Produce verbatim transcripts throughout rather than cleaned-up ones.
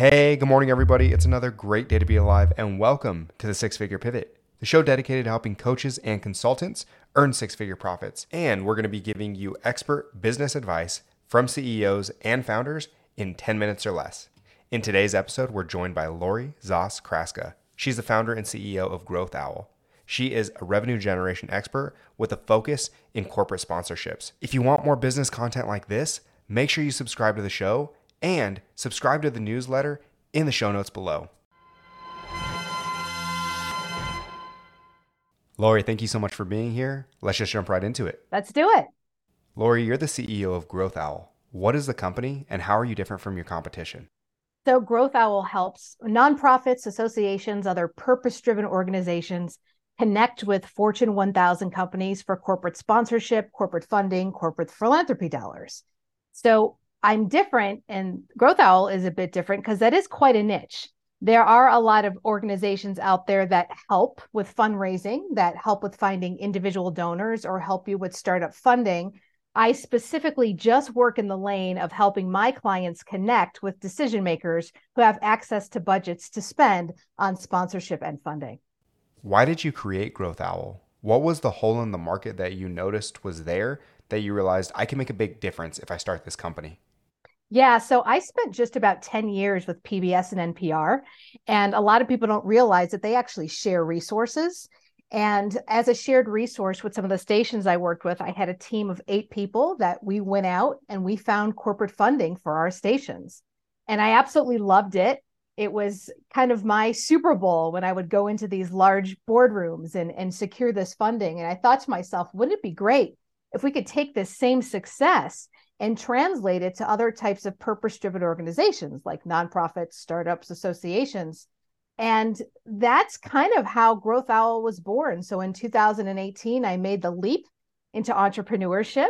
Hey, good morning, everybody. It's another great day to be alive, and welcome to the Six Figure Pivot, the show dedicated to helping coaches and consultants earn six-figure profits. And we're going to be giving you expert business advice from C E Os and founders in ten minutes or less. In today's episode, we're joined by Lori Zoss Kraska. She's the founder and C E O of Growth Owl. She is a revenue generation expert with a focus in corporate sponsorships. If you want more business content like this, make sure you subscribe to the show and subscribe to the newsletter in the show notes below. Lori, thank you so much for being here. Let's just jump right into it. Let's do it. Lori, you're the C E O of Growth Owl. What is the company and how are you different from your competition? So Growth Owl helps nonprofits, associations, other purpose-driven organizations connect with Fortune one thousand companies for corporate sponsorship, corporate funding, corporate philanthropy dollars. So I'm different, and Growth Owl is a bit different because that is quite a niche. There are a lot of organizations out there that help with fundraising, that help with finding individual donors or help you with startup funding. I specifically just work in the lane of helping my clients connect with decision makers who have access to budgets to spend on sponsorship and funding. Why did you create Growth Owl? What was the hole in the market that you noticed was there that you realized I can make a big difference if I start this company? Yeah, so I spent just about ten years with P B S and N P R, and a lot of people don't realize that they actually share resources. And as a shared resource with some of the stations I worked with, I had a team of eight people that we went out and we found corporate funding for our stations. And I absolutely loved it. It was kind of my Super Bowl when I would go into these large boardrooms and, and secure this funding. And I thought to myself, wouldn't it be great if we could take this same success and translate it to other types of purpose-driven organizations like nonprofits, startups, associations. And that's kind of how Growth Owl was born. So in two thousand eighteen, I made the leap into entrepreneurship,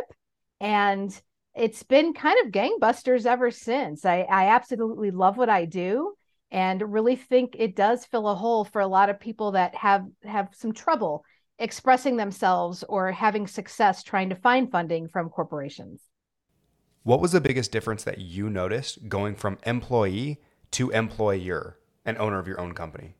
and it's been kind of gangbusters ever since. I, I absolutely love what I do and really think it does fill a hole for a lot of people that have, have some trouble expressing themselves or having success trying to find funding from corporations. What was the biggest difference that you noticed going from employee to employer and owner of your own company?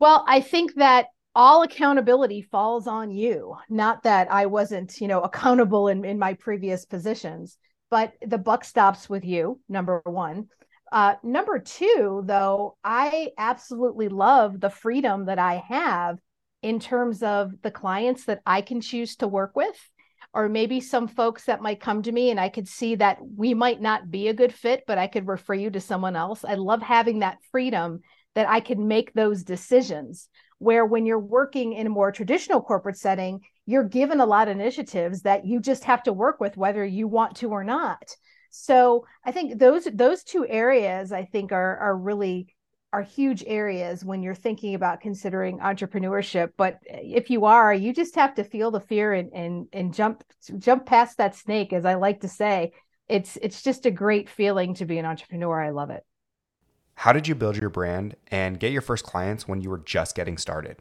Well, I think that all accountability falls on you. Not that I wasn't, you know, accountable in, in my previous positions, but the buck stops with you, number one. Uh, number two, though, I absolutely love the freedom that I have in terms of the clients that I can choose to work with, or maybe some folks that might come to me and I could see that we might not be a good fit, but I could refer you to someone else. I love having that freedom that I can make those decisions, where when you're working in a more traditional corporate setting, you're given a lot of initiatives that you just have to work with whether you want to or not. So I think those those two areas, I think, are are really are huge areas when you're thinking about considering entrepreneurship. But if you are, you just have to feel the fear and and and jump jump past that snake, as I like to say. It's it's just a great feeling to be an entrepreneur. I love it. How did you build your brand and get your first clients when you were just getting started?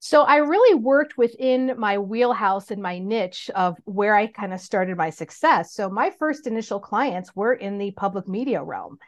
So I really worked within my wheelhouse and my niche of where I kind of started my success. So my first initial clients were in the public media realm.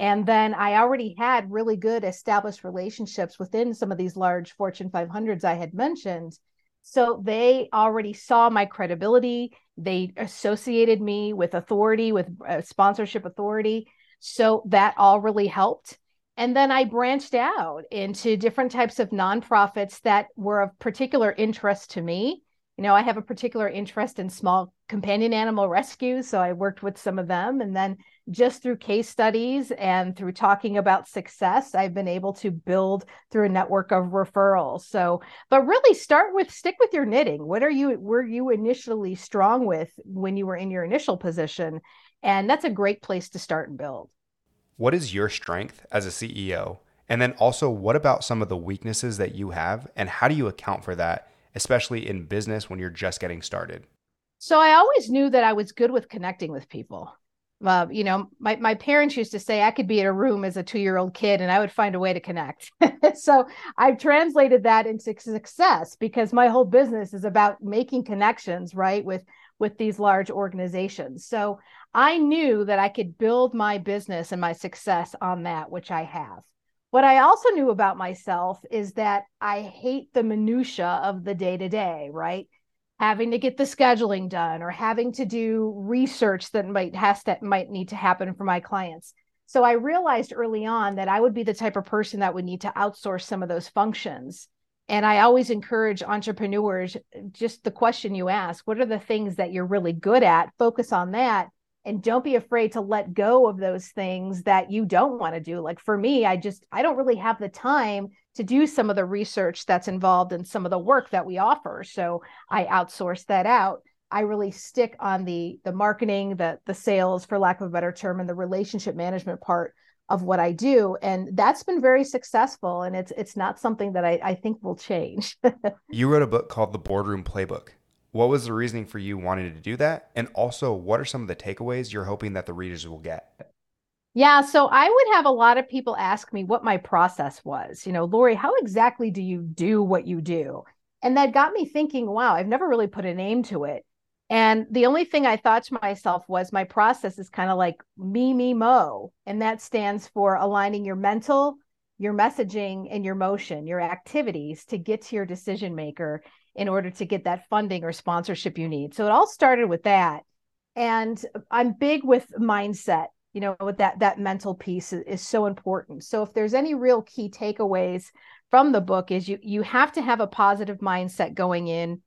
And then I already had really good established relationships within some of these large Fortune five hundreds I had mentioned. So they already saw my credibility. They associated me with authority, with uh, sponsorship authority. So that all really helped. And then I branched out into different types of nonprofits that were of particular interest to me. You know, I have a particular interest in small companion animal rescues, so I worked with some of them. And then just through case studies and through talking about success, I've been able to build through a network of referrals. So, but really start with, stick with your knitting. What are you, were you initially strong with when you were in your initial position? And that's a great place to start and build. What is your strength as a C E O? And then also, what about some of the weaknesses that you have, and how do you account for that, especially in business when you're just getting started? So I always knew that I was good with connecting with people. Uh, you know, my, my parents used to say I could be in a room as a two-year-old kid and I would find a way to connect. So I've translated that into success, because my whole business is about making connections, right, with with these large organizations. So I knew that I could build my business and my success on that, which I have. What I also knew about myself is that I hate the minutia of the day-to-day, right? Having to get the scheduling done or having to do research that might has to, might need to happen for my clients. So I realized early on that I would be the type of person that would need to outsource some of those functions. And I always encourage entrepreneurs, just the question you ask, what are the things that you're really good at? Focus on that. And don't be afraid to let go of those things that you don't want to do. Like for me, I just, I don't really have the time to do some of the research that's involved in some of the work that we offer. So I outsource that out. I really stick on the, the marketing, the, the sales, for lack of a better term, and the relationship management part of what I do. And that's been very successful. And it's, it's not something that I, I think will change. You wrote a book called The Boardroom Playbook. What was the reasoning for you wanting to do that? And also, what are some of the takeaways you're hoping that the readers will get? Yeah, so I would have a lot of people ask me what my process was. You know, Lori, how exactly do you do what you do? And that got me thinking, wow, I've never really put a name to it. And the only thing I thought to myself was my process is kind of like M E M O. And that stands for aligning your mental, your messaging, and your motion, your activities to get to your decision maker in order to get that funding or sponsorship you need. So it all started with that. And I'm big with mindset, you know, with that, that mental piece is, is so important. So if there's any real key takeaways from the book is you, you have to have a positive mindset going in.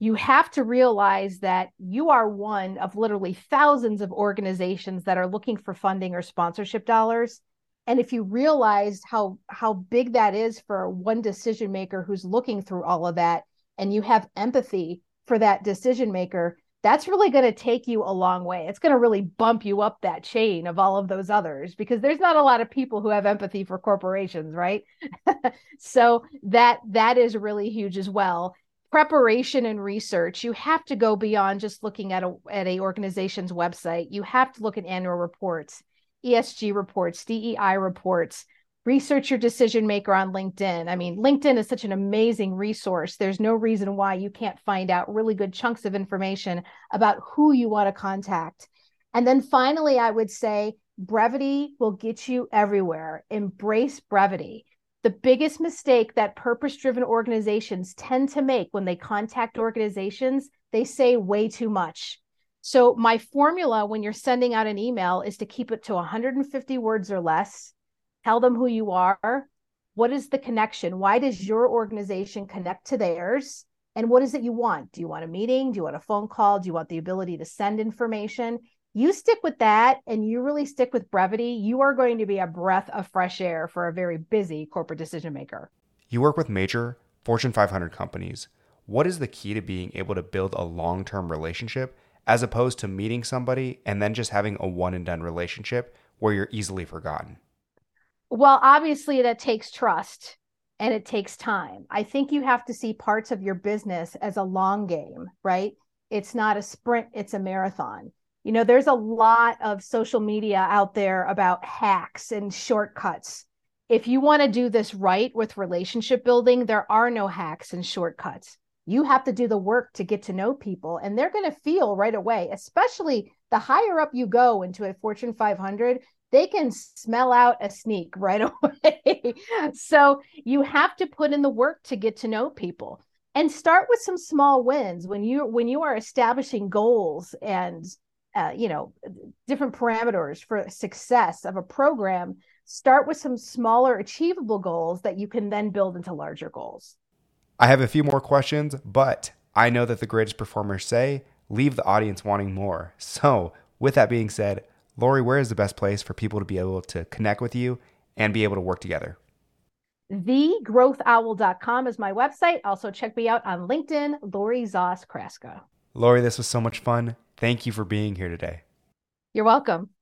You have to realize that you are one of literally thousands of organizations that are looking for funding or sponsorship dollars. And if you realize how, how big that is for one decision maker who's looking through all of that, and you have empathy for that decision maker, that's really going to take you a long way. It's going to really bump you up that chain of all of those others, because there's not a lot of people who have empathy for corporations, right? So that that is really huge as well. Preparation and research. You have to go beyond just looking at a at a organization's website. You have to look at annual reports, E S G reports, D E I reports. Research your decision maker on LinkedIn. I mean, LinkedIn is such an amazing resource. There's no reason why you can't find out really good chunks of information about who you want to contact. And then finally, I would say brevity will get you everywhere. Embrace brevity. The biggest mistake that purpose-driven organizations tend to make when they contact organizations, they say way too much. So my formula when you're sending out an email is to keep it to one hundred fifty words or less. Tell them who you are. What is the connection? Why does your organization connect to theirs? And what is it you want? Do you want a meeting? Do you want a phone call? Do you want the ability to send information? You stick with that and you really stick with brevity. You are going to be a breath of fresh air for a very busy corporate decision maker. You work with major Fortune five hundred companies. What is the key to being able to build a long-term relationship as opposed to meeting somebody and then just having a one-and-done relationship where you're easily forgotten? Well, obviously that takes trust and it takes time. I think you have to see parts of your business as a long game, right? It's not a sprint, it's a marathon. You know, there's a lot of social media out there about hacks and shortcuts. If you want to do this right with relationship building, there are no hacks and shortcuts. You have to do the work to get to know people, and they're going to feel right away, especially the higher up you go into a Fortune five hundred, they can smell out a sneak right away. So you have to put in the work to get to know people and start with some small wins. When you when you are establishing goals and uh, you know different parameters for success of a program, start with some smaller achievable goals that you can then build into larger goals. I have a few more questions, but I know that the greatest performers say, leave the audience wanting more. So with that being said, Lori, where is the best place for people to be able to connect with you and be able to work together? the growth owl dot com is my website. Also check me out on LinkedIn, Lori Zoss Kraska. Lori, this was so much fun. Thank you for being here today. You're welcome.